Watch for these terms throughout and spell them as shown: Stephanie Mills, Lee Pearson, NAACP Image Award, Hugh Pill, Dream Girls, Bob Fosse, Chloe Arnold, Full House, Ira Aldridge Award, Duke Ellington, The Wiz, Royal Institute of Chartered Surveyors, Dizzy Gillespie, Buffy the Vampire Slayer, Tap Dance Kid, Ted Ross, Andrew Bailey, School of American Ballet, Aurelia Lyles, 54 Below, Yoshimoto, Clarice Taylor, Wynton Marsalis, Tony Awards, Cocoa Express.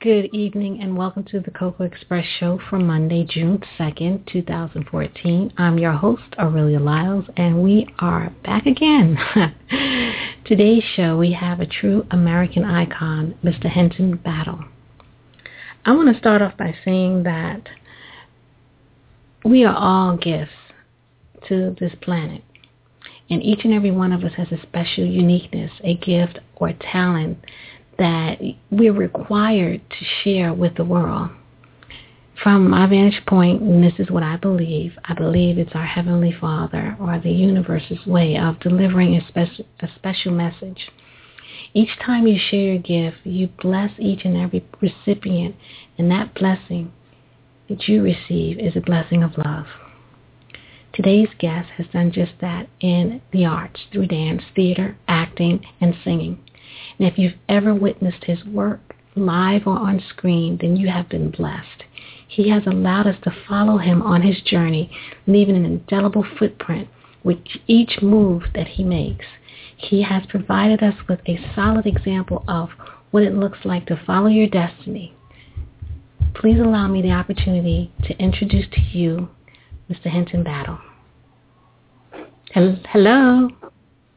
Good evening and welcome to the Cocoa Express show for Monday, June 2nd, 2014. I'm your host, Aurelia Lyles, and we are back again. Today's show, we have a true American icon, Mr. Hinton Battle. I want to start off by saying that we are all gifts to this planet, and each and every one of us has a special uniqueness, a gift or talent that we're required to share with the world. From my vantage point, and this is what I believe it's our Heavenly Father or the universe's way of delivering a special message. Each time you share your gift, you bless each and every recipient, and that blessing that you receive is a blessing of love. Today's guest has done just that in the arts, through dance, theater, acting, and singing. And if you've ever witnessed his work live or on screen, then you have been blessed. He has allowed us to follow him on his journey, leaving an indelible footprint with each move that he makes. He has provided us with a solid example of what it looks like to follow your destiny. Please allow me the opportunity to introduce to you Mr. Hinton Battle. Hello.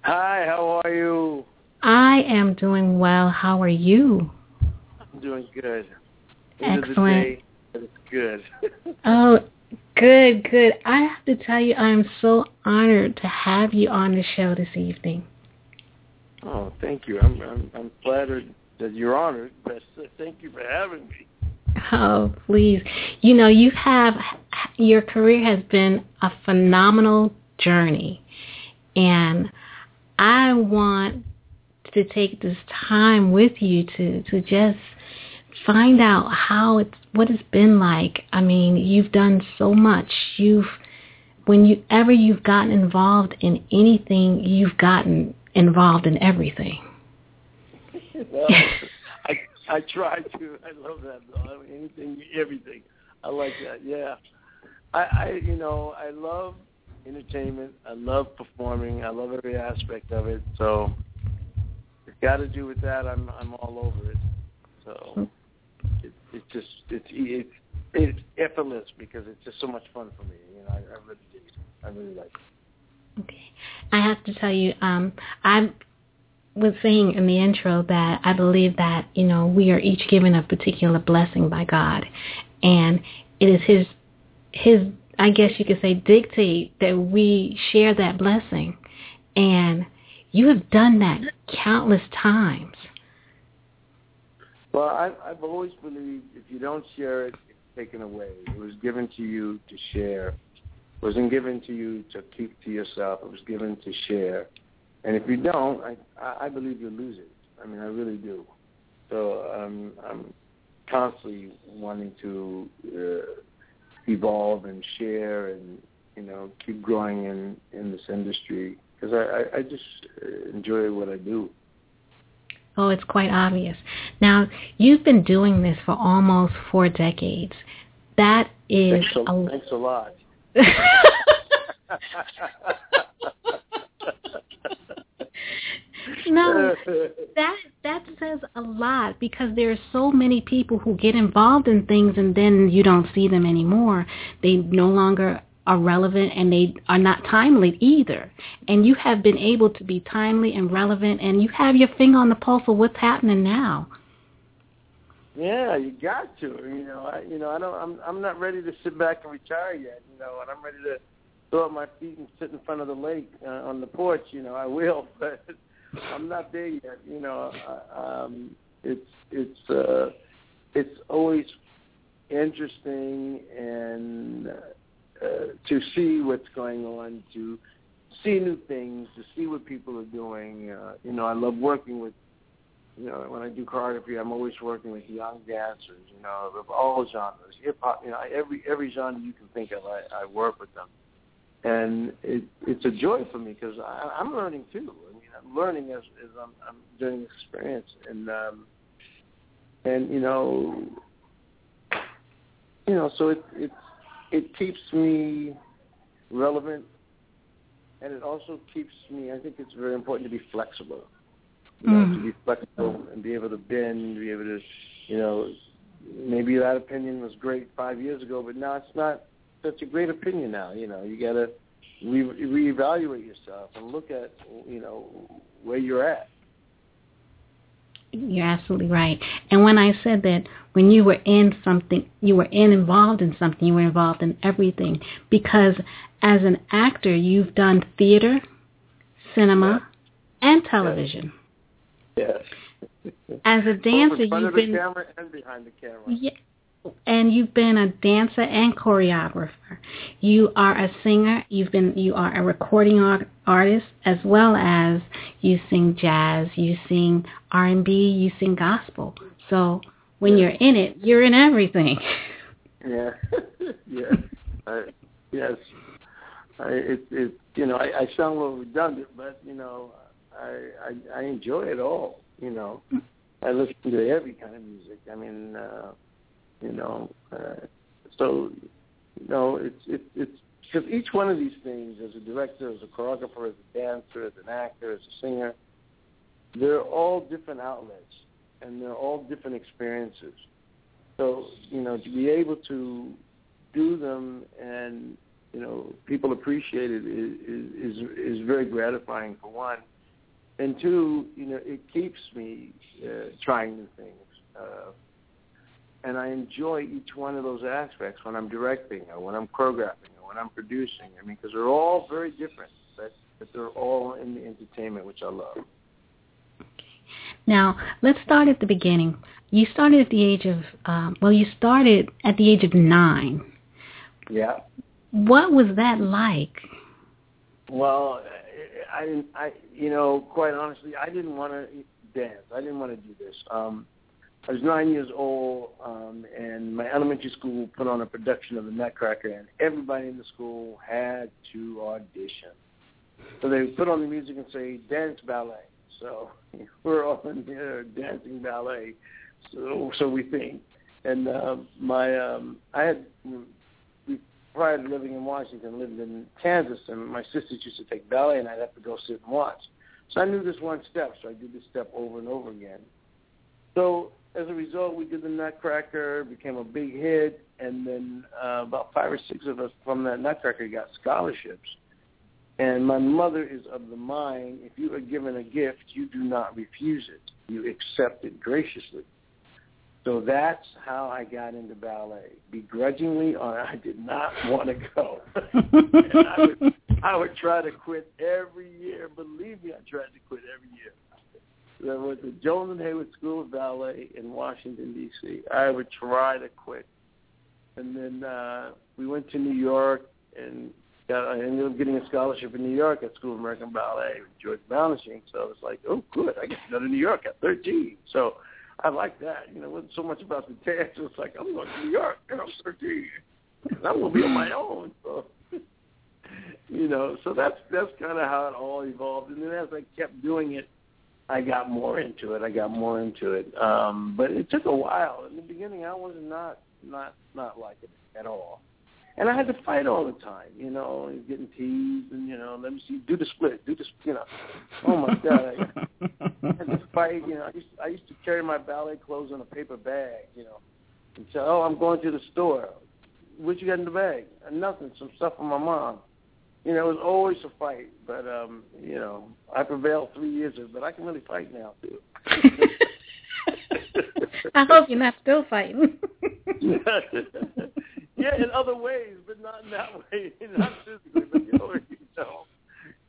Hi, how are you? I am doing well. How are you? I'm doing good. Excellent. It's good. Oh, good. I have to tell you, I am so honored to have you on the show this evening. Oh, thank you. I'm flattered that you're honored, but thank you for having me. Oh, please. You know, your career has been a phenomenal journey, and I want to take this time with you to just find out what it's been like. I mean, you've done so much. You've gotten involved in anything, you've gotten involved in everything. Well, I try to. I love that. Anything, everything. I like that. Yeah. I love entertainment. I love performing. I love every aspect of it. So got to do with that. I'm all over it. So it's effortless because it's just so much fun for me. You know, I really like it. Okay, I have to tell you, I was saying in the intro that I believe that we are each given a particular blessing by God, and it is His I guess you could say dictate that we share that blessing. And you have done that countless times. Well, I've always believed if you don't share it, it's taken away. It was given to you to share. It wasn't given to you to keep to yourself. It was given to share. And if you don't, I believe you'll lose it. I mean, I really do. So I'm constantly wanting to evolve and share and, keep growing in this industry, because I just enjoy what I do. Oh, it's quite obvious. Now, you've been doing this for almost 4 decades. That is Thanks a lot. No, that says a lot, because there are so many people who get involved in things and then you don't see them anymore. They no longer are relevant, and they are not timely either. And you have been able to be timely and relevant, and you have your finger on the pulse of what's happening now. Yeah, you got to. I'm not ready to sit back and retire yet. And I'm ready to throw up my feet and sit in front of the lake on the porch. I will, but I'm not there yet. It's always interesting and to see what's going on, to see new things, to see what people are doing. You know, I love working with, you know, when I do choreography, I'm always working with young dancers, you know, of all genres, hip-hop, you know, every genre you can think of, I work with them. And it's a joy for me because I'm learning, too. I mean, I'm learning as I'm doing experience. And you know, so it keeps me relevant, and it also keeps me, I think it's very important to be flexible. You know, to be flexible and be able to bend, be able to, you know, maybe that opinion was great 5 years ago, but now it's not such a great opinion now. You know, you got to reevaluate yourself and look at, you know, where you're at. You're absolutely right. And when I said that when you were in something, you were involved in everything, because as an actor, you've done theater, cinema, and television. Yes. As a dancer, in front of the camera and behind the camera. Yeah, and you've been a dancer and choreographer. You are a singer. You are a recording artist, as well as you sing jazz, you sing R&B, you sing gospel. So when you're in it, you're in everything. Yeah. Yes. Yes. You know, I sound a little redundant, but you know, I enjoy it all. You know, I listen to every kind of music. I mean, you know, so you know, it's because each one of these things, as a director, as a choreographer, as a dancer, as an actor, as a singer, they're all different outlets, and they're all different experiences. So you know, to be able to do them and you know, people appreciate it is very gratifying for one. And two, you know, it keeps me trying new things. And I enjoy each one of those aspects when I'm directing or when I'm choreographing or when I'm producing. I mean, because they're all very different, but they're all in the entertainment, which I love. Now, let's start at the beginning. You started at the age of, you started at the age of 9. Yeah. What was that like? Well, I you know, quite honestly, I didn't want to dance. I didn't want to do this. I was 9 years old, and my elementary school put on a production of The Nutcracker, and everybody in the school had to audition. So they would put on the music and say, dance ballet. So we're all in there dancing ballet, so we think. And prior to living in Washington, lived in Kansas, and my sisters used to take ballet, and I'd have to go sit and watch. So I knew this one step, so I did this step over and over again. So as a result, we did The Nutcracker, became a big hit, and then about 5 or 6 of us from that Nutcracker got scholarships. And my mother is of the mind, if you are given a gift, you do not refuse it. You accept it graciously. So that's how I got into ballet. Begrudgingly, I did not want to go. And I would try to quit every year. Believe me, I tried to quit every year. So I went to Jones and Haywood School of Ballet in Washington, D.C. I would try to quit. And then we went to New York, and I ended up getting a scholarship in New York at School of American Ballet with George Balanchine. So I was like, oh, good, I get to go to New York at 13. So I like that. You know, it wasn't so much about the dance. It was like, I'm going to New York, and I'm 13. And I'm going to be on my own. So, you know, so that's kind of how it all evolved. And then as I kept doing it, I got more into it. But it took a while. In the beginning, I was not liking it at all. And I had to fight all the time, you know, and getting teased and, you know, let me see, do the split, you know. Oh, my God. I had to fight, you know. I used to carry my ballet clothes in a paper bag, you know, and say, oh, I'm going to the store. What you got in the bag? Nothing, some stuff from my mom. You know, it was always a fight. But, you know, I prevailed 3 years, but I can really fight now, too. I hope you're not still fighting. Yeah, in other ways, but not in that way, not physically, but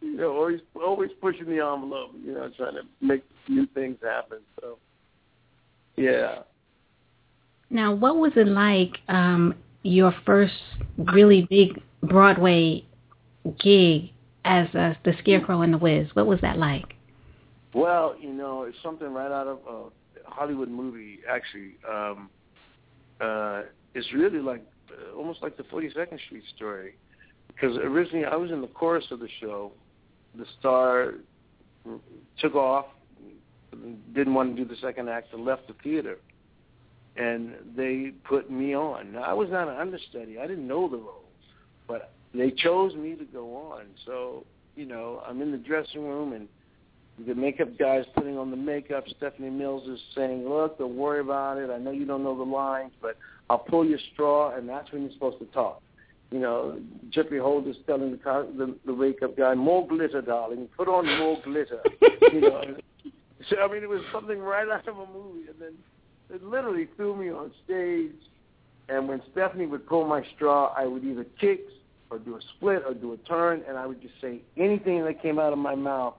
you know, always pushing the envelope, you know, trying to make new things happen. So, yeah. Now, what was it like your first really big Broadway gig as the Scarecrow in The Wiz? What was that like? Well, you know, it's something right out of a Hollywood movie, actually. It's really like almost like the 42nd Street story, because originally I was in the chorus of the show. The star took off, didn't want to do the second act, and left the theater. And they put me on. Now, I was not an understudy. I didn't know the role, but they chose me to go on. So, you know, I'm in the dressing room, and the makeup guy's putting on the makeup. Stephanie Mills is saying, look, don't worry about it. I know you don't know the lines, but I'll pull your straw, and that's when you're supposed to talk. You know, Jeffrey Holder's telling the makeup guy, more glitter, darling. Put on more glitter. You know, so, I mean, it was something right out of a movie, and then it literally threw me on stage, and when Stephanie would pull my straw, I would either kick or do a split or do a turn, and I would just say anything that came out of my mouth.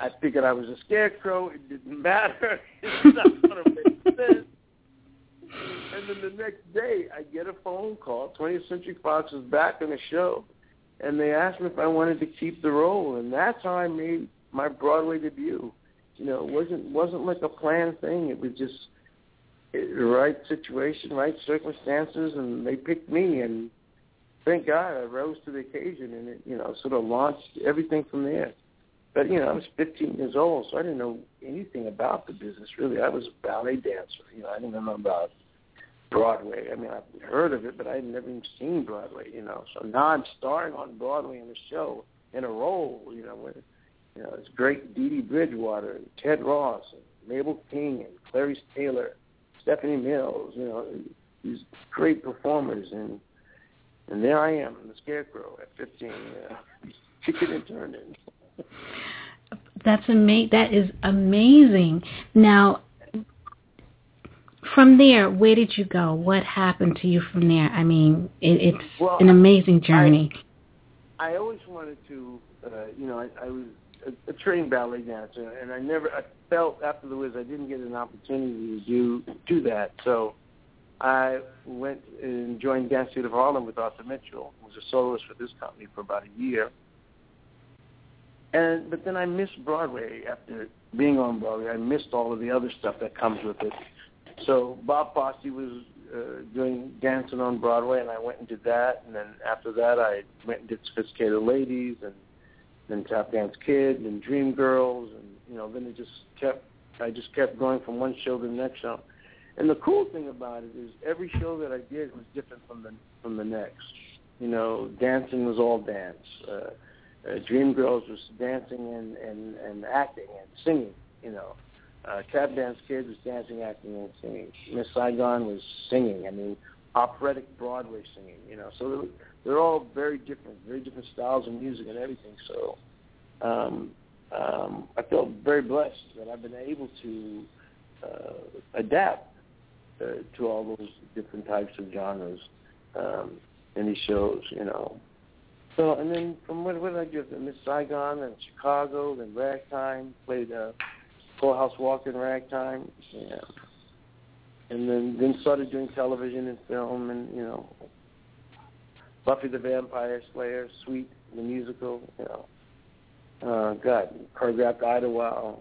I figured I was a scarecrow. It didn't matter. It's not going to make sense. And then the next day, I get a phone call. 20th Century Fox is back on the show, and they asked me if I wanted to keep the role, and that's how I made my Broadway debut. You know, it wasn't like a planned thing. It was just the right situation, right circumstances, and they picked me, and thank God I rose to the occasion, and it, you know, sort of launched everything from there. But, you know, I was 15 years old, so I didn't know anything about the business, really. I was a ballet dancer. You know, I didn't know about Broadway. I mean, I've heard of it, but I had never even seen Broadway, you know. So now I'm starring on Broadway in a show, in a role, you know, with, you know, it's great Dee Dee Bridgewater and Ted Ross and Mabel King and Clarice Taylor, Stephanie Mills, you know, these great performers. And there I am, the Scarecrow at 15, kicking and turning. That is amazing. Now, from there, where did you go? What happened to you from there? I mean, it's an amazing journey. I always wanted to, you know, I was a trained ballet dancer, and I felt after The Wiz I didn't get an opportunity to do that. So I went and joined Dance Theater of Harlem with Arthur Mitchell, who was a soloist for this company for about a year. But then I missed Broadway. After being on Broadway, I missed all of the other stuff that comes with it. So Bob Fosse was doing dancing on Broadway, and I went and did that. And then after that, I went and did Sophisticated Ladies, and then Tap Dance Kid, and Dream Girls, and you know, then I just kept going from one show to the next show. And the cool thing about it is every show that I did was different from the next. You know, dancing was all dance. Dream Girls was dancing and acting and singing. You know, Tap Dance Kid was dancing, acting, and singing. Miss Saigon was singing. I mean, operatic Broadway singing. You know, so they're all very different styles of music and everything. So I feel very blessed that I've been able to adapt to all those different types of genres in these shows, you know. So, and then from what did I do? Miss Saigon and Chicago, then Ragtime, played Full House Walk in Ragtime, yeah. And then started doing television and film, and, you know, Buffy the Vampire Slayer, Sweet, the musical, you know. God, choreographed Idlewild.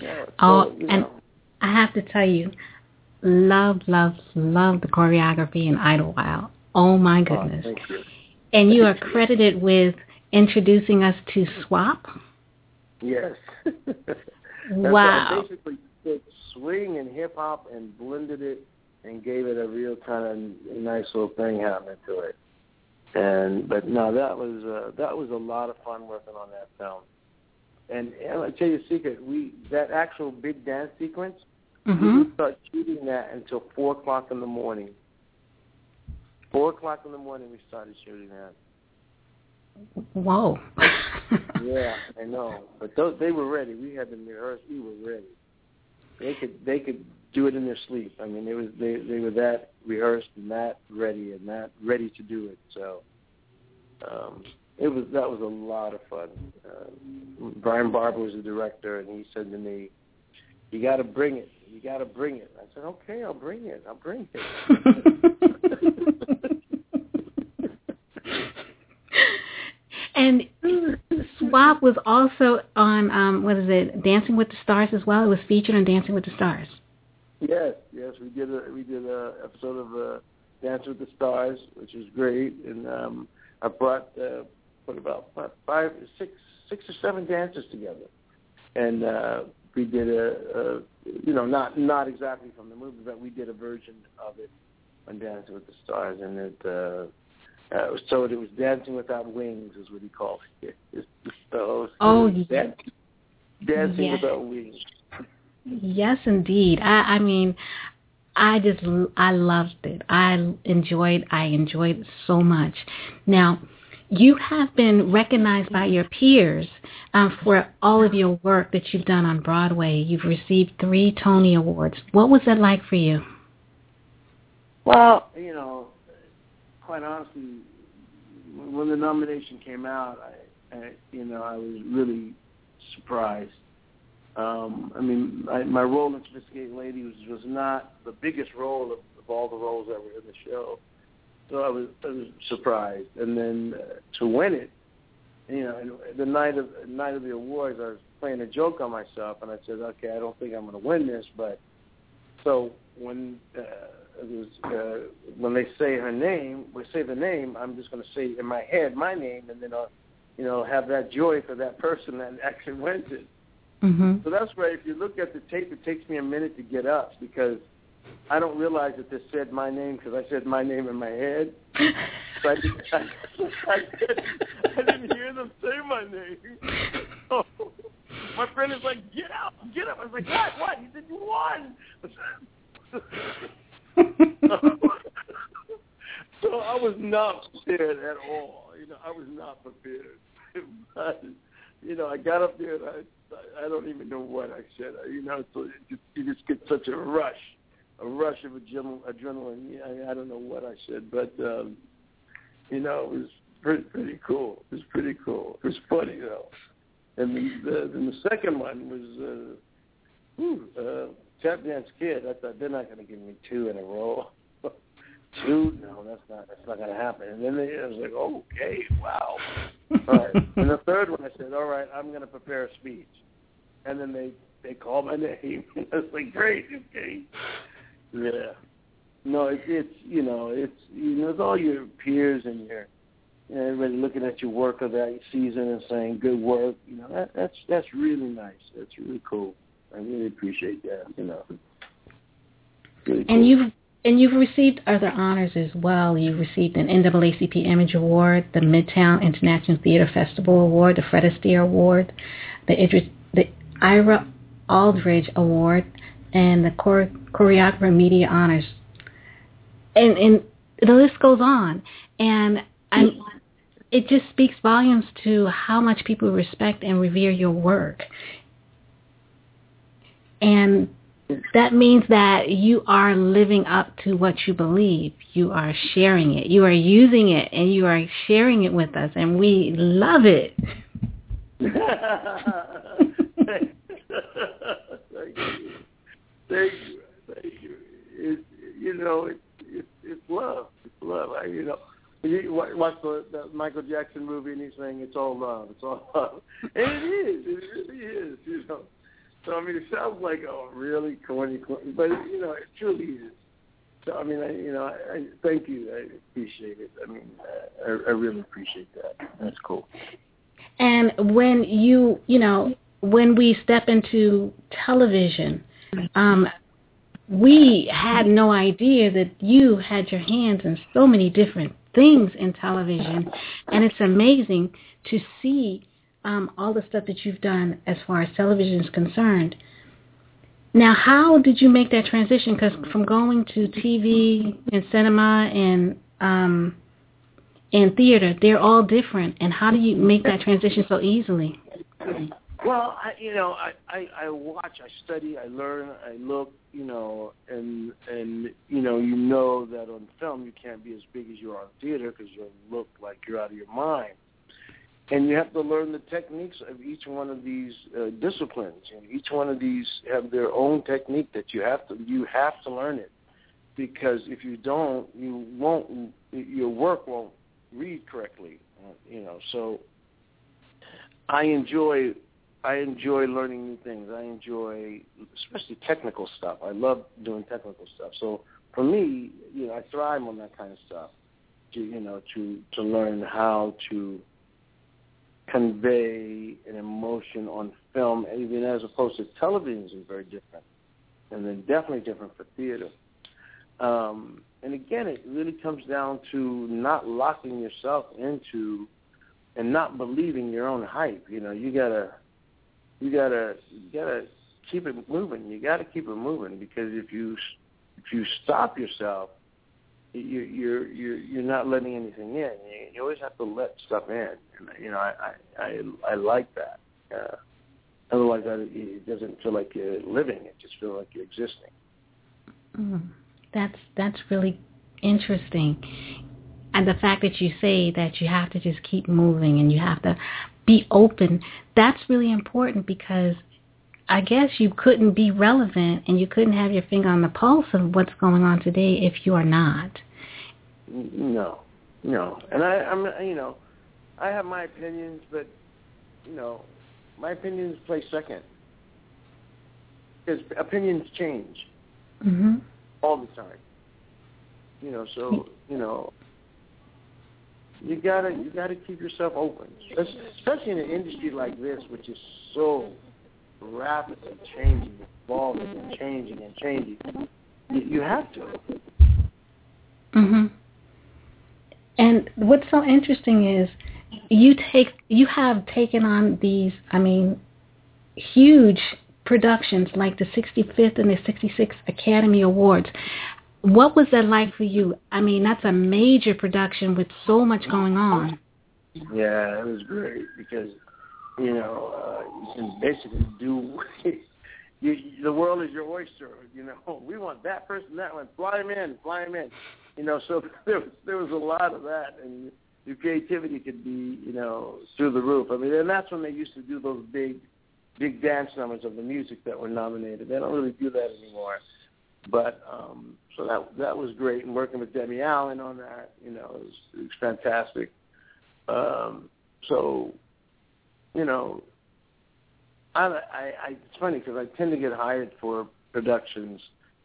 Yeah, oh, you know. And I have to tell you, love the choreography in Idlewild. Oh, my goodness. Oh, thank you. And you are credited with introducing us to Swap? Yes. Wow. I basically took swing and hip-hop and blended it and gave it a real kind of nice little thing happening to it. But no, that was a lot of fun working on that film. And I'll tell you a secret. That actual big dance sequence, we didn't start shooting that until 4 o'clock in the morning. 4 o'clock in the morning, we started shooting that. Whoa. Yeah, I know. But they were ready. We had them rehearsed. We were ready. They could do it in their sleep. I mean, they were that rehearsed and that ready and that ready to do it. So that was a lot of fun. Brian Barber was the director, and he said to me, "You got to bring it. You got to bring it." I said, "Okay, I'll bring it." And Swap was also on, Dancing with the Stars as well? It was featured on Dancing with the Stars. Yes, we did a episode of Dance with the Stars, which was great, and I brought about six or seven dancers together, and we did not exactly from the movie, but we did a version of it on Dancing with the Stars, and it was Dancing Without Wings is what he called it. So, Dancing Without Wings. Yes, indeed. I loved it. I enjoyed it so much. Now, you have been recognized by your peers for all of your work that you've done on Broadway. You've received 3 Tony Awards. What was that like for you? Well, quite honestly, when the nomination came out, I was really surprised. My role in Sophisticated Ladies was not the biggest role of all the roles that were in the show, so I was surprised. And then to win it, the night of the awards, I was playing a joke on myself, and I said, "Okay, I don't think I'm going to win this." But so when when they say her name, we say the name. I'm just going to say in my head my name, and then I'll, have that joy for that person that actually wins it. Mm-hmm. So that's where, if you look at the tape, it takes me a minute to get up because I don't realize that they said my name because I said my name in my head. So I didn't hear them say my name. So my friend is like, "Get up, get up!" I was like, "God, what?" He said, "You won." So I was not prepared at all. I was not prepared. But, I got up there and I don't even know what I said. So you just get such a rush of adrenaline. I don't know what I said, but it was pretty cool. It was pretty cool. It was funny though. And the second one was Tap Dance Kid. I thought they're not going to give me 2 in a row. 2? No, that's not going to happen. And then I was like, okay, wow. All right. And the third one, I said, all right, I'm going to prepare a speech. And then they called my name. And I was like, great, okay. Yeah. No, it's all your peers and everybody looking at your work of that season and saying good work. That's really nice. That's really cool. I really appreciate that. Really cool. And you've received other honors as well. You've received an NAACP Image Award, the Midtown International Theater Festival Award, the Fred Astaire Award, the Ira Aldridge Award, and the Choreographer Media Honors. And the list goes on. And it just speaks volumes to how much people respect and revere your work. And that means that you are living up to what you believe. You are sharing it. You are using it, and you are sharing it with us, and we love it. Thank you. It's love. It's love. You watch the Michael Jackson movie, and he's saying it's all love. It's all love, and it is. It really is. So, it sounds like a really corny, but, it truly is. So, I thank you. I appreciate it. I really appreciate that. That's cool. And when when we step into television, we had no idea that you had your hands in so many different things in television, and it's amazing to see all the stuff that you've done as far as television is concerned. Now, how did you make that transition? Because from going to TV and cinema and theater, they're all different. And how do you make that transition so easily? Well, I watch, I study, I learn, I look, and that on film you can't be as big as you are on theater because you'll look like you're out of your mind. And you have to learn the techniques of each one of these disciplines, and each one of these have their own technique that you have to learn it, because if you don't, your work won't read correctly. So I enjoy learning new things. I enjoy, especially technical stuff. I love doing technical stuff. So for me, you know, I thrive on that kind of stuff. To learn how to convey an emotion on film, even as opposed to television, is very different, and then definitely different for theater. And again, it really comes down to not locking yourself into and not believing your own hype. You know, you gotta keep it moving. You gotta keep it moving, because if you stop yourself, you're not letting anything in. You always have to let stuff in. You know, I like that. Otherwise, it doesn't feel like you're living. It just feels like you're existing. Mm. That's really interesting, and the fact that you say that you have to just keep moving and you have to be open. That's really important, because I guess you couldn't be relevant and you couldn't have your finger on the pulse of what's going on today if you are not. No. And I'm, you know, I have my opinions, but, you know, my opinions play second, because opinions change all the time. You know, so, you know, you gotta keep yourself open, especially in an industry like this, which is so rapidly changing, evolving, and changing. You have to. Mhm. And what's so interesting is you have taken on these, I mean, huge productions like the 65th and the 66th Academy Awards. What was that like for you? I mean, that's a major production with so much going on. Yeah, it was great, because you know, you can basically do the world is your oyster. You know, we want that person, that one, fly him in. You know, so there was a lot of that, and your creativity could be, you know, through the roof. I mean, and that's when they used to do those big dance numbers of the music that were nominated. They don't really do that anymore, but so that was great. And working with Debbie Allen on that, you know, it was fantastic. So. You know, I it's funny, because I tend to get hired for productions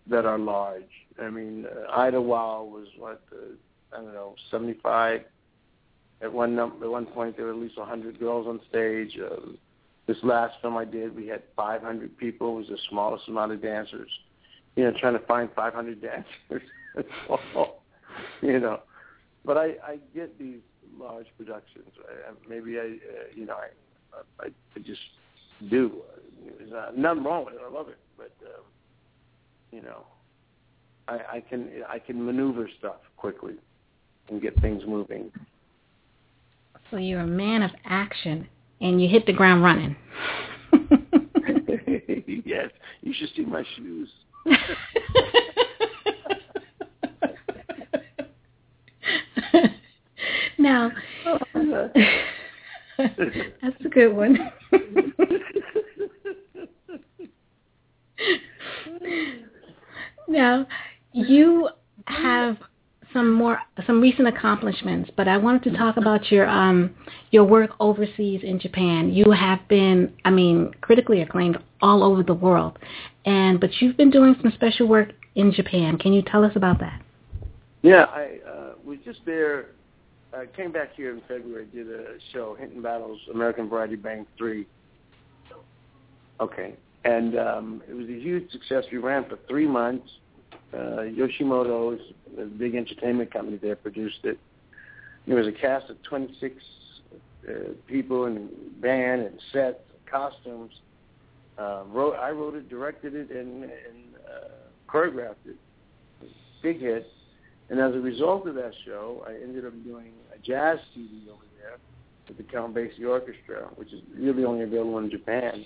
that are large. I mean, Idlewild was, what, I don't know, 75. At one point, there were at least 100 girls on stage. This last film I did, we had 500 people. It was the smallest amount of dancers. You know, trying to find 500 dancers. You know, but I get these large productions. I just do. There's nothing wrong with it. I love it, but you know, I can maneuver stuff quickly and get things moving. So you're a man of action, and you hit the ground running. Yes, you should see my shoes. Now. That's a good one. Now, you have some recent accomplishments, but I wanted to talk about your work overseas in Japan. You have been, I mean, critically acclaimed all over the world, but you've been doing some special work in Japan. Can you tell us about that? Yeah, I was just there. I came back here in February, did a show, Hinton Battle's American Variety Bank 3. Okay. And it was a huge success. We ran for 3 months. Yoshimoto is a big entertainment company there, produced it. There was a cast of 26 people, and band and set, costumes. I wrote it, directed it, and choreographed it. Big hit. And as a result of that show, I ended up doing a jazz CD over there with the Count Basie Orchestra, which is really only available in Japan.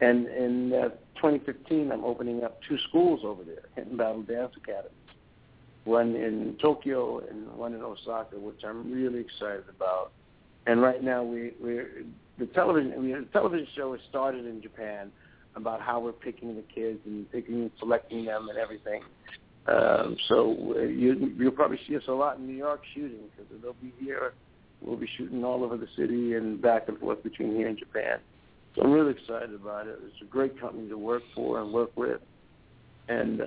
And in 2015, I'm opening up 2 schools over there, Hinton Battle Dance Academy, one in Tokyo and one in Osaka, which I'm really excited about. And right now, the television show has started in Japan about how we're picking the kids and selecting them and everything. So you'll probably see us a lot in New York shooting, because they'll be here We'll be shooting all over the city and back and forth between here and Japan. So I'm really excited about it. It's a great company to work for and work with. And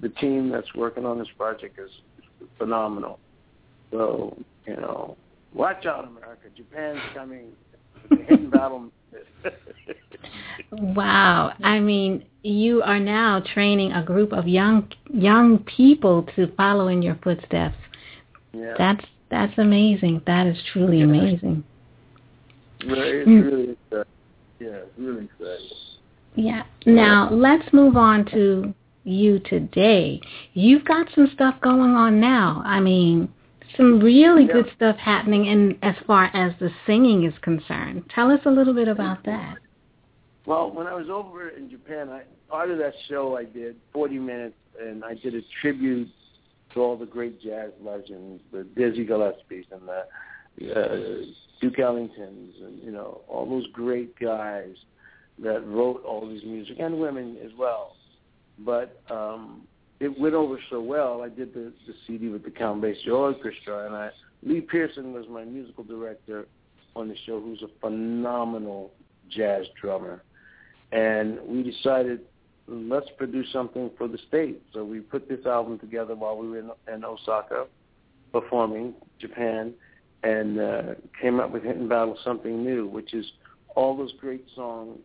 the team that's working on this project is phenomenal. So, you know, watch out, America. Japan's coming. The Hinton Battle. Wow. I mean, you are now training a group of young people to follow in your footsteps. Yeah. That's amazing. That is truly amazing. Really exciting. Yeah. Now, let's move on to you today. You've got some stuff going on now. I mean, some really good stuff happening in, as far as the singing is concerned. Tell us a little bit about that. Well, when I was over in Japan, part of that show I did, 40 minutes, and I did a tribute to all the great jazz legends, the Dizzy Gillespies and the Duke Ellingtons and, you know, all those great guys that wrote all this music, and women as well. But it went over so well, I did the CD with the Count Basie Orchestra, and Lee Pearson was my musical director on the show, who's a phenomenal jazz drummer. And we decided, let's produce something for the state. So we put this album together while we were in Osaka performing Japan, and came up with Hinton Battle Something New, which is all those great songs,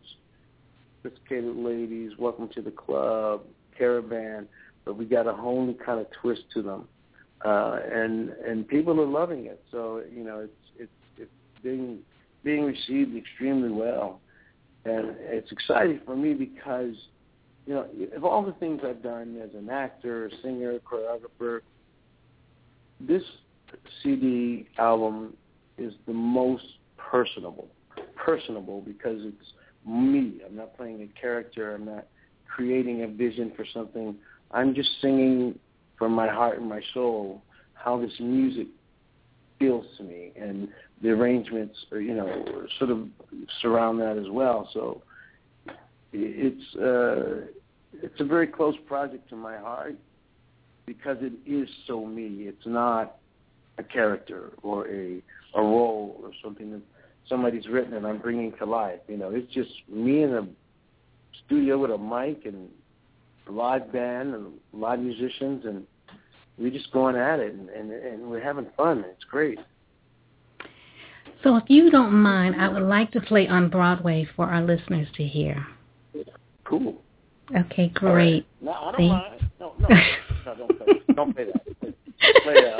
Sophisticated Ladies, Welcome to the Club, Caravan, but we got a whole new kind of twist to them. And people are loving it. So, you know, it's being received extremely well. And it's exciting for me because, you know, of all the things I've done as an actor, singer, choreographer, this CD album is the most personable because it's me. I'm not playing a character. I'm not creating a vision for something. I'm just singing from my heart and my soul how this music feels to me. And the arrangements, you know, sort of surround that as well. So it's a very close project to my heart because it is so me. It's not a character or a role or something that somebody's written and I'm bringing to life. You know, it's just me in a studio with a mic and a live band and live musicians, and we're just going at it, and we're having fun. It's great. So if you don't mind, I would like to play On Broadway for our listeners to hear. Cool. Okay, great. Right. No, I don't mind. No, don't play that. Play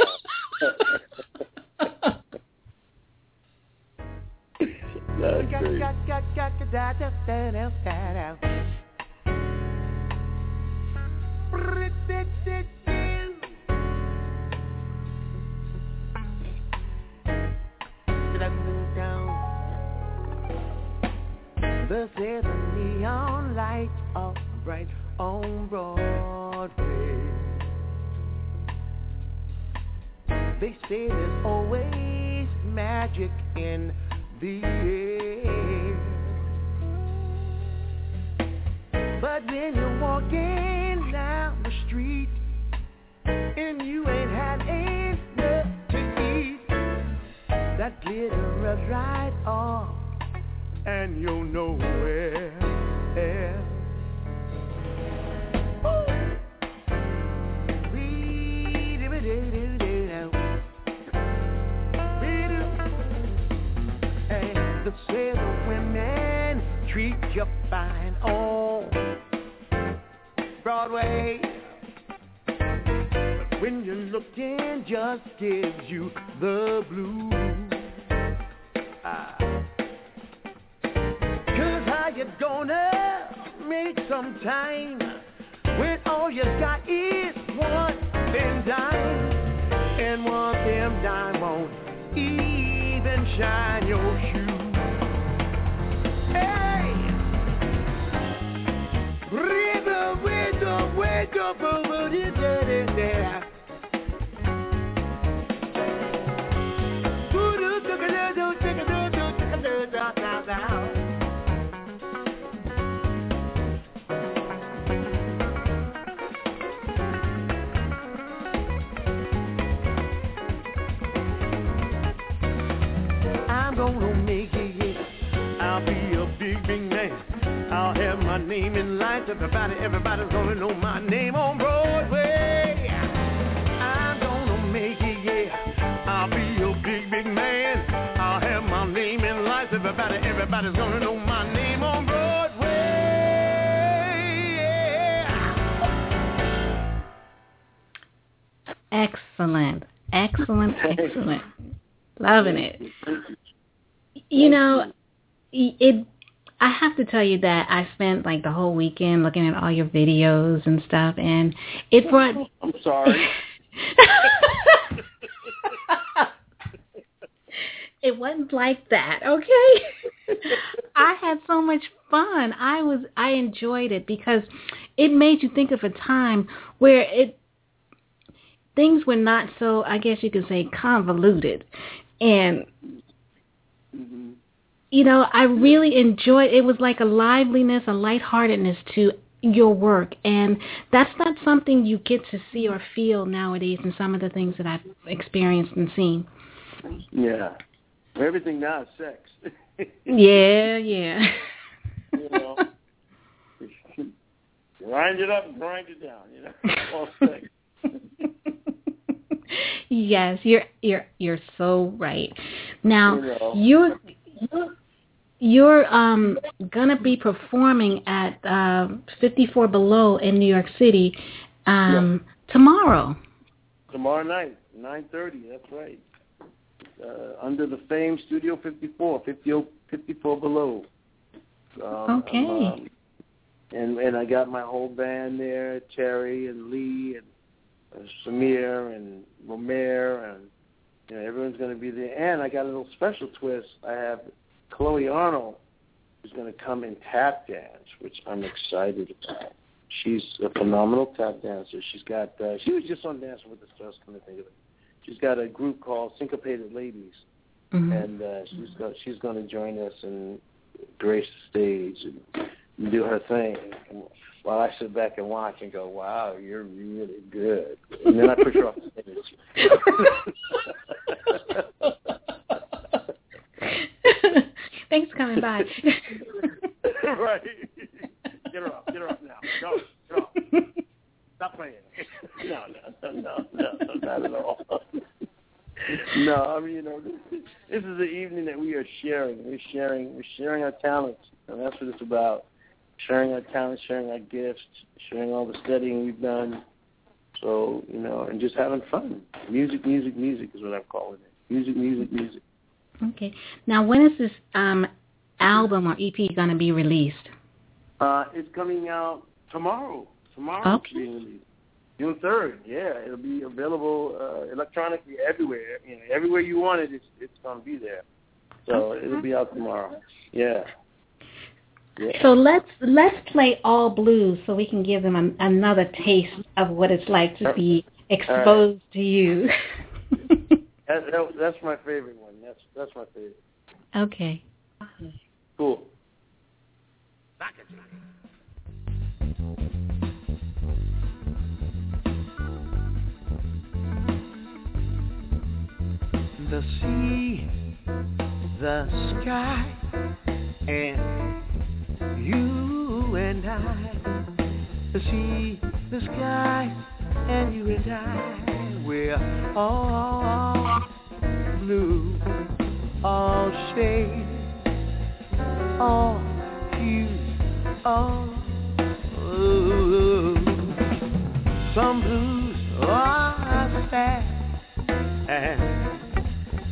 The seven neon lights are bright on Broadway. They say there's always magic in the air, but when you're walking down the street and you ain't had enough to eat, that glitter runs right off and you'll know where. The say the women treat you fine on Broadway, but when you're looking, just gives you the blues. Cause how you gonna make some time when all you got is one thin dime, and one thin dime won't even shine your shoes. I'll be a big, big name. I'll have my name in lights. Everybody's gonna know my name on Broadway. I'm gonna make it, yeah. I'll be a big, big man. I'll have my name in lights. Everybody's gonna know my name on Broadway. Yeah. Excellent. Excellent, excellent. Loving it. You know, I have to tell you that I spent like the whole weekend looking at all your videos and stuff, and it brought... I'm sorry. It wasn't like that, okay? I had so much fun. I enjoyed it because it made you think of a time where things were not so, I guess you could say, convoluted. And, you know, I really enjoyed it. It was like a liveliness, a lightheartedness to your work. And that's not something you get to see or feel nowadays in some of the things that I've experienced and seen. Yeah. Everything now is sex. Yeah. You know, grind it up and grind it down, you know, all sex. Yes, you're so right. Now you're gonna be performing at 54 Below in New York City tomorrow. Tomorrow night, 9:30. That's right. Under the famed Studio 54 Below. Okay. And I got my whole band there: Terry and Lee and Samir and Romare, and you know, everyone's going to be there. And I got a little special twist. I have Chloe Arnold, who's going to come and tap dance, which I'm excited about. She's a phenomenal tap dancer. She's got she was just on Dancing with the Stars, come to think of it. She's got a group called Syncopated Ladies, and she's going to join us and grace the stage and do her thing. Well, I sit back and watch and go, wow, you're really good. And then I push her off the stage. Thanks for coming by. Right. Get her off now. No, get off. Stop playing. No, not at all. No, I mean, you know, this is the evening that we are sharing. We're sharing our talents, and that's what it's about. Sharing our talents, sharing our gifts, sharing all the studying we've done. So, you know, and just having fun. Music is what I'm calling it. Music. Okay. Now, when is this album or EP going to be released? It's coming out tomorrow. Tomorrow. Okay. June 3rd, yeah. It'll be available electronically everywhere. You know, everywhere you want it, it's going to be there. So it'll be out tomorrow. Yeah. Yeah. So let's play All Blues so we can give them another taste of what it's like to be exposed to you. That's my favorite one. That's my favorite. Okay. Cool. The sea, the sky, and you and I, the sea, the sky, and you and I, we're all blue, all shades, all hues, all blue. Some blues are sad, and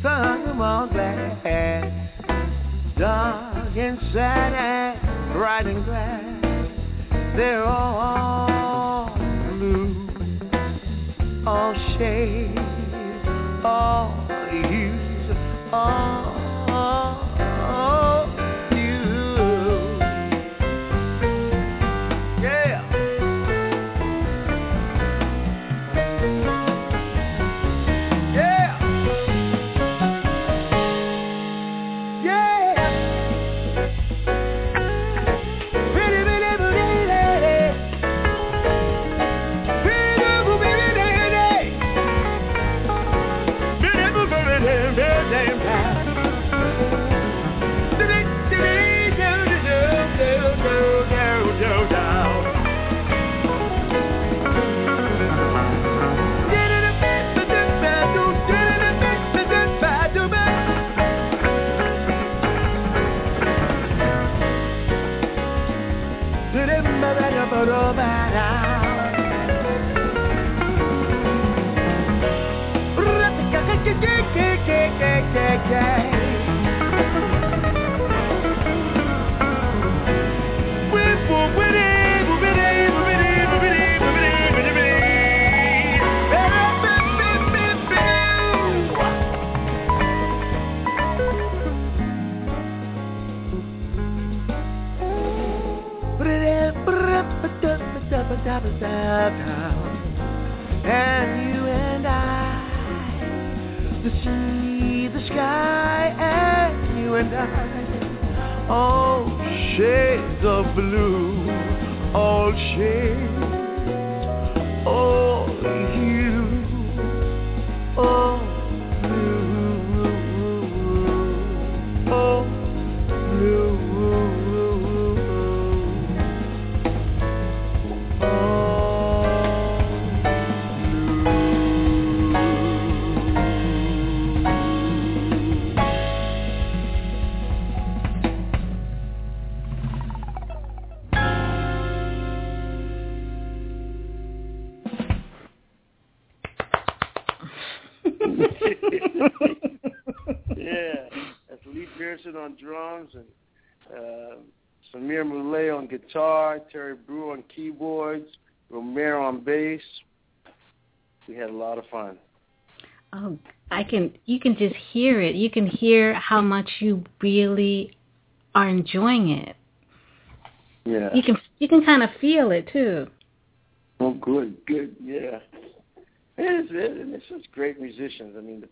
some are glad, dark and sad and bright and glad, they're all blue, all shades, all hues, all you. And you and I, the sea, the sky, and you and I, all shades of blue, all shades, all hue, all blue, all blue. On drums and Samir Moulay on guitar, Terry Brewer on keyboards, Romero on bass. We had a lot of fun. Oh, you can just hear it. You can hear how much you really are enjoying it. Yeah. You can kind of feel it too. Oh, good, yeah. It's just great musicians. I mean, to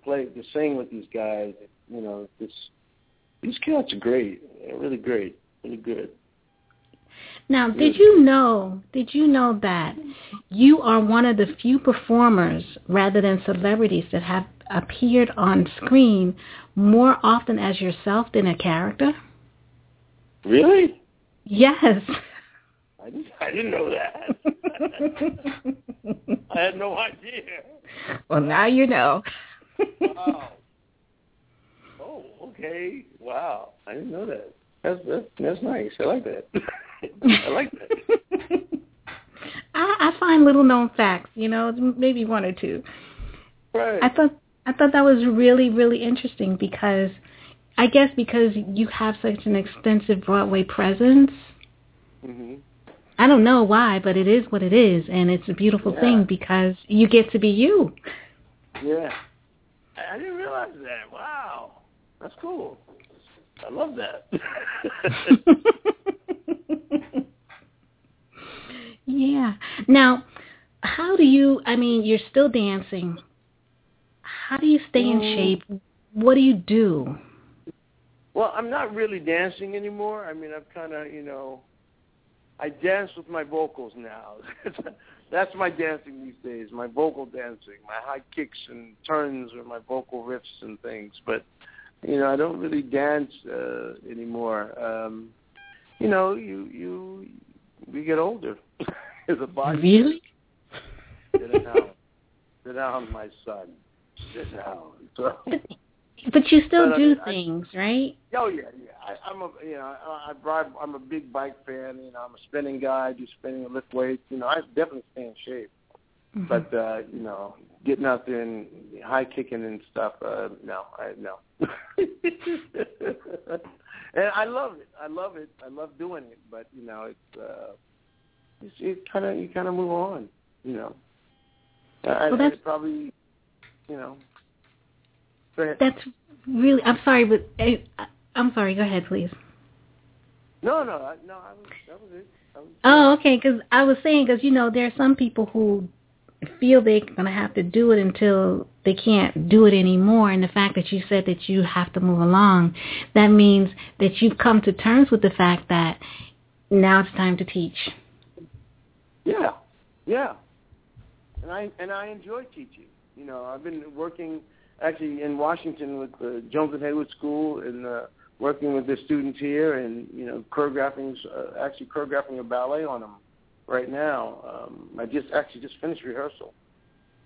sing with these guys, you know, these cats are great. They're really great. Really good. Now, did you know that you are one of the few performers, rather than celebrities, that have appeared on screen more often as yourself than a character? Really? Yes. I didn't know that. I had no idea. Well, now you know. Wow. Oh, okay. Wow. I didn't know that. That's nice. I like that. I find little known facts, you know, maybe one or two. Right. I thought that was really, really interesting because you have such an extensive Broadway presence. Mm-hmm. I don't know why, but it is what it is, and it's a beautiful thing because you get to be you. Yeah. I didn't realize that. Wow. That's cool. I love that. Yeah. Now, you're still dancing. How do you stay in shape? What do you do? Well, I'm not really dancing anymore. I mean, I've kind of, I dance with my vocals now. That's my dancing these days, my vocal dancing, my high kicks and turns with my vocal riffs and things. But, I don't really dance anymore. We get older. The body. Really? Sit down. Sit down, my son. Sit down. So, but you still do things, right? Oh yeah. I'm a big bike fan. I'm a spinning guy. I do spinning and lift weights. I definitely stay in shape. Mm-hmm. But getting out there and high kicking and stuff, no. And I love it. I love doing it. But you kind of move on. I probably. That's really. I'm sorry, but I'm sorry. Go ahead, please. No. That was it. Oh, okay. Because I was saying, there are some people who feel they're going to have to do it until they can't do it anymore. And the fact that you said that you have to move along, that means that you've come to terms with the fact that now it's time to teach. Yeah. And I enjoy teaching. I've been working actually in Washington with the Jones and Haywood School and working with the students here and, choreographing a ballet on them right now. I just finished rehearsal.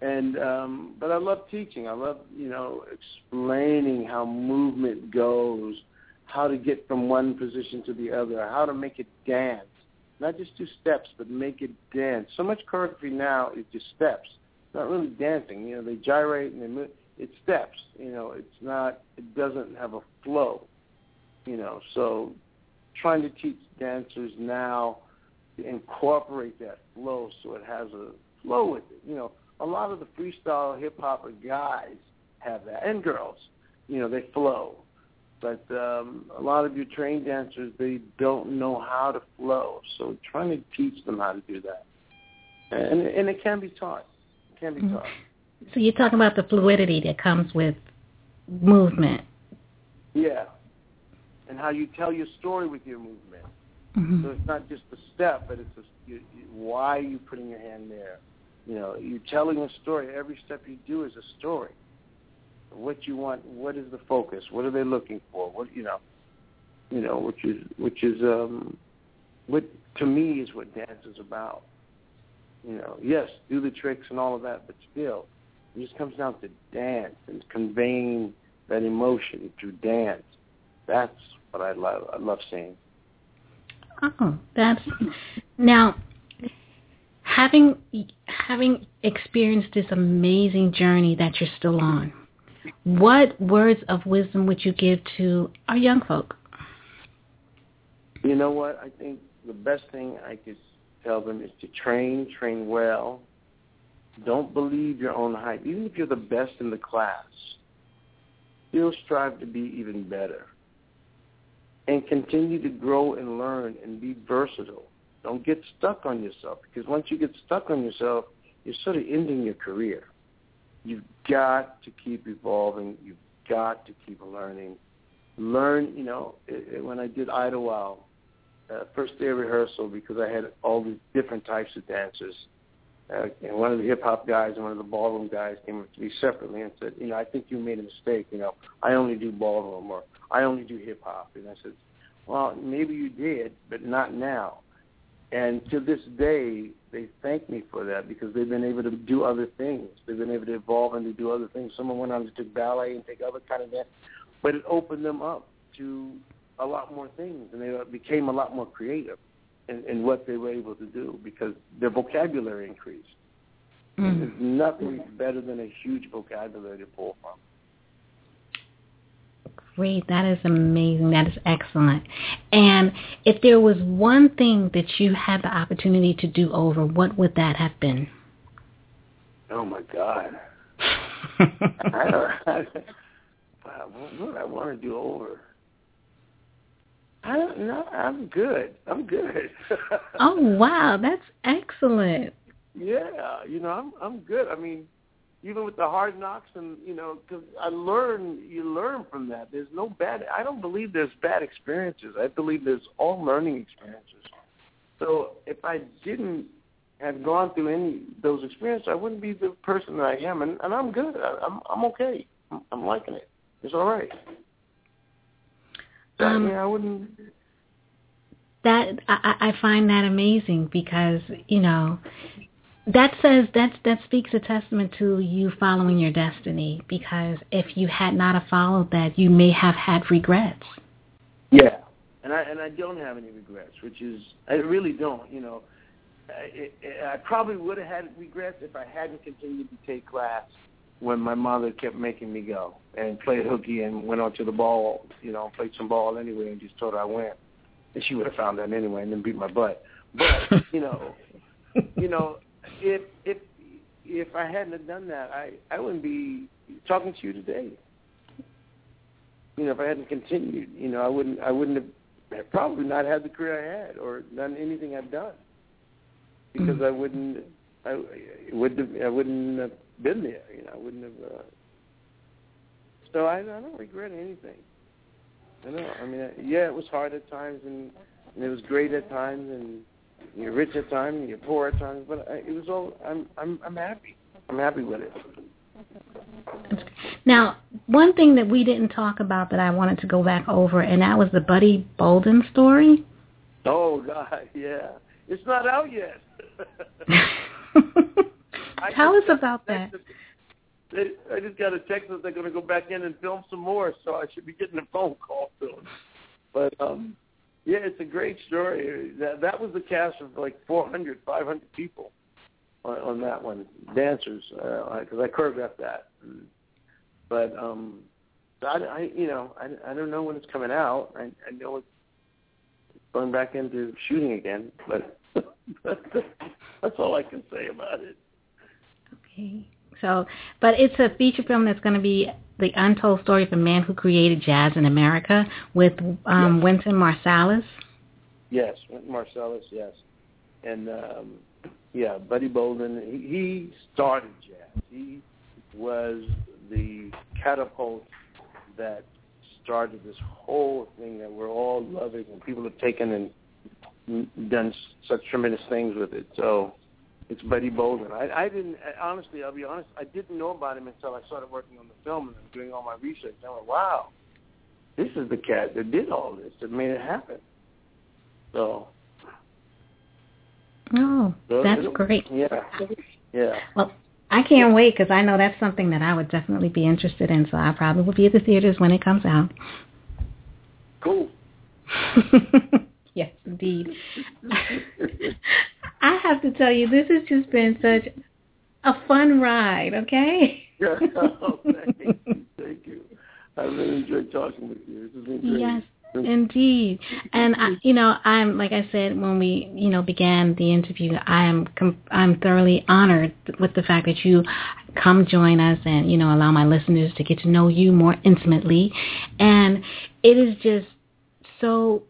And but I love teaching. I love, explaining how movement goes, how to get from one position to the other, how to make it dance, not just do steps, but make it dance. So much choreography now is just steps. It's not really dancing. You know, they gyrate and they move. It's steps. You know, it's not. It doesn't have a flow. You know, so trying to teach dancers now to incorporate that flow so it has a flow with it. You know, a lot of the freestyle hip-hop guys have that, and girls. You know, they flow. But a lot of your trained dancers, they don't know how to flow. So trying to teach them how to do that. And it can be taught. It can be taught. So you're talking about the fluidity that comes with movement. Yeah. And how you tell your story with your movement. Mm-hmm. So it's not just a step, but it's why are you putting your hand there? You know, you're telling a story. Every step you do is a story. What you want? What is the focus? What are they looking for? What which to me is what dance is about. You know, yes, do the tricks and all of that, but still, it just comes down to dance and conveying that emotion through dance. That's what I love. I love seeing. Oh, that's now. Having experienced this amazing journey that you're still on, what words of wisdom would you give to our young folk? You know what? I think the best thing I could tell them is to train well. Don't believe your own hype. Even if you're the best in the class, still strive to be even better. And continue to grow and learn and be versatile. Don't get stuck on yourself, because once you get stuck on yourself, you're sort of ending your career. You've got to keep evolving. You've got to keep learning. Learn, you know, when I did Idlewild, first day of rehearsal, because I had all these different types of dancers, and one of the hip-hop guys and one of the ballroom guys came up to me separately and said, you know, I think you made a mistake. You know, I only do ballroom, or I only do hip-hop. And I said, well, maybe you did, but not now. And to this day, they thank me for that, because they've been able to do other things. They've been able to evolve and to do other things. Someone went on to do ballet and take other kind of dance, but it opened them up to a lot more things, and they became a lot more creative in what they were able to do, because their vocabulary increased. Mm-hmm. There's nothing better than a huge vocabulary to pull from. Great. That is amazing. That is excellent. And if there was one thing that you had the opportunity to do over, what would that have been? Oh, my God. What would I want to do over? I don't know. I'm good. Oh, wow. That's excellent. Yeah. You know, I'm good. I mean, even with the hard knocks, and you know, because you learn from that. There's no bad. I don't believe there's bad experiences. I believe there's all learning experiences. So if I didn't have gone through any those experiences, I wouldn't be the person that I am. And I'm good. I'm okay. I'm liking it. It's all right. I wouldn't. That I find that amazing, because you know. That speaks a testament to you following your destiny, because if you had not have followed that, you may have had regrets. Yeah, and I don't have any regrets, which is, I really don't. You know, I probably would have had regrets if I hadn't continued to take class when my mother kept making me go and play hooky and went on to the ball, you know, played some ball anyway and just told her I went. And she would have found out anyway and then beat my butt. But, you know. If I hadn't have done that, I wouldn't be talking to you today. You know, if I hadn't continued, you know, I wouldn't have probably not had the career I had or done anything I've done, because I wouldn't have been there. You know, I wouldn't have. So I don't regret anything. I know. I mean, yeah, it was hard at times, and it was great at times, and. You're rich at times, and you're poor at times, but it was all. I'm happy. I'm happy with it. Now, one thing that we didn't talk about that I wanted to go back over, and that was the Buddy Bolden story. Oh God, yeah, it's not out yet. Tell us about that. I just got a text that they're going to go back in and film some more, so I should be getting a phone call soon. But Yeah, it's a great story. That was the cast of like 400, 500 people on that one, dancers, because I choreographed that. But I don't know when it's coming out. I know it's going back into shooting again, but that's all I can say about it. Okay. So, but it's a feature film that's going to be The Untold Story of a Man Who Created Jazz in America with yes. Wynton Marsalis. Yes, Wynton Marsalis, yes. And, Buddy Bolden, he started jazz. He was the catapult that started this whole thing that we're all loving, and people have taken and done such tremendous things with it. So it's Buddy Bolden. I'll be honest, I didn't know about him until I started working on the film and doing all my research. And I went, wow, this is the cat that did all this, that made it happen. So. Oh, that's great. Yeah. Yeah. Well, I can't wait because I know that's something that I would definitely be interested in, so I probably will be at the theaters when it comes out. Cool. Yes, indeed. I have to tell you, this has just been such a fun ride, okay? Oh, thank you. I really enjoyed talking with you. This has been great. Yes, indeed. And, I'm like I said when we, began the interview, I'm thoroughly honored with the fact that you come join us and, allow my listeners to get to know you more intimately. And it is just so,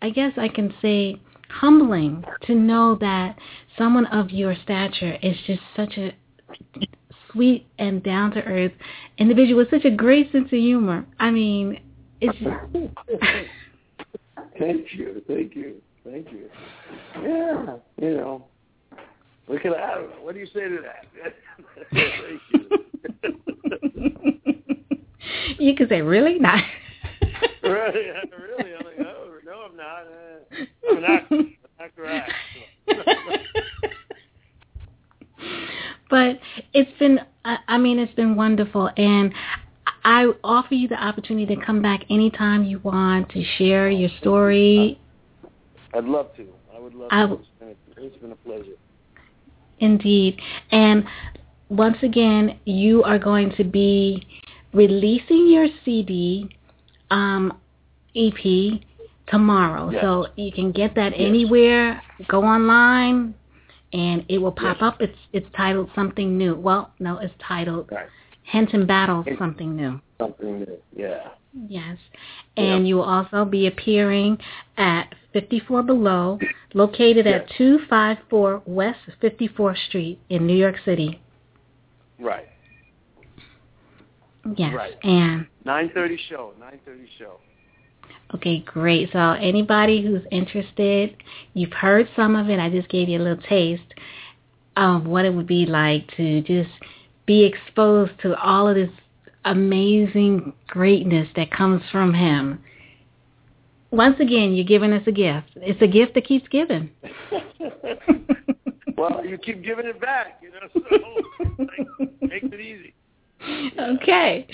I guess I can say, humbling to know that someone of your stature is just such a sweet and down-to-earth individual with such a great sense of humor. I mean, it's just... Thank you. Yeah, I don't know. What do you say to that? Thank you. You can say, really? Not. Really? I'm like, no, I'm not. I'm not correct. But it's been, it's been wonderful. And I offer you the opportunity to come back anytime you want to share your story. I'd love to. I would love to. It's been a pleasure. Indeed. And once again, you are going to be releasing your CD, EP, tomorrow. Yes. So you can get that anywhere. Go online and it will pop up. It's titled Something New. Well, no, it's titled Hinton Battle Something New. Something New, yeah. Yes. And you will also be appearing at 54 Below, located at 254 West 54th Street in New York City. Right. Yes. Right. And 9:30 show. Okay, great. So anybody who's interested, you've heard some of it. I just gave you a little taste of what it would be like to just be exposed to all of this amazing greatness that comes from him. Once again, you're giving us a gift. It's a gift that keeps giving. Well, you keep giving it back, so makes it easy. Okay.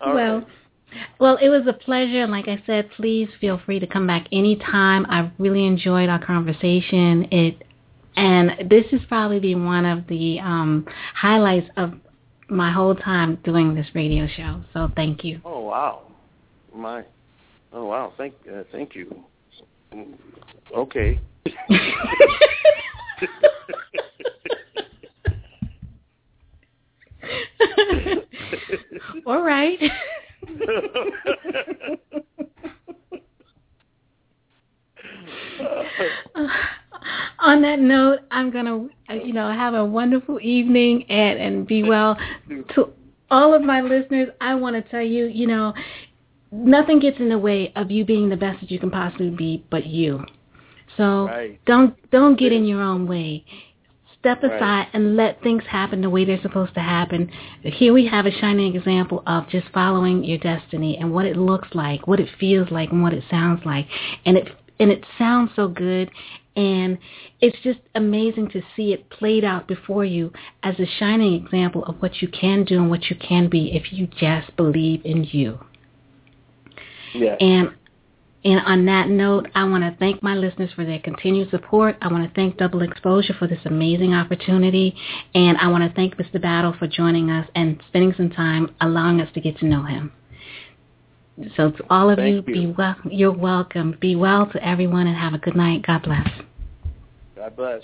All right. Well, it was a pleasure, and like I said, please feel free to come back anytime. I really enjoyed our conversation. And this has probably been one of the highlights of my whole time doing this radio show. So thank you. Oh wow, thank you. Okay. All right. On that note, I'm gonna, have a wonderful evening and be well. To all of my listeners, I want to tell you, nothing gets in the way of you being the best that you can possibly be, but you. So don't get in your own way. Step aside and let things happen the way they're supposed to happen. Here we have a shining example of just following your destiny and what it looks like, what it feels like, and what it sounds like. And it sounds so good, and it's just amazing to see it played out before you as a shining example of what you can do and what you can be if you just believe in you. Yeah. And And on that note, I want to thank my listeners for their continued support. I want to thank Double Exposure for this amazing opportunity. And I want to thank Mr. Battle for joining us and spending some time allowing us to get to know him. So to all of you, be well. You're welcome. Be well to everyone and have a good night. God bless. God bless.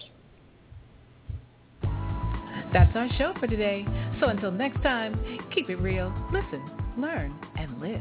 That's our show for today. So until next time, keep it real, listen, learn, and live.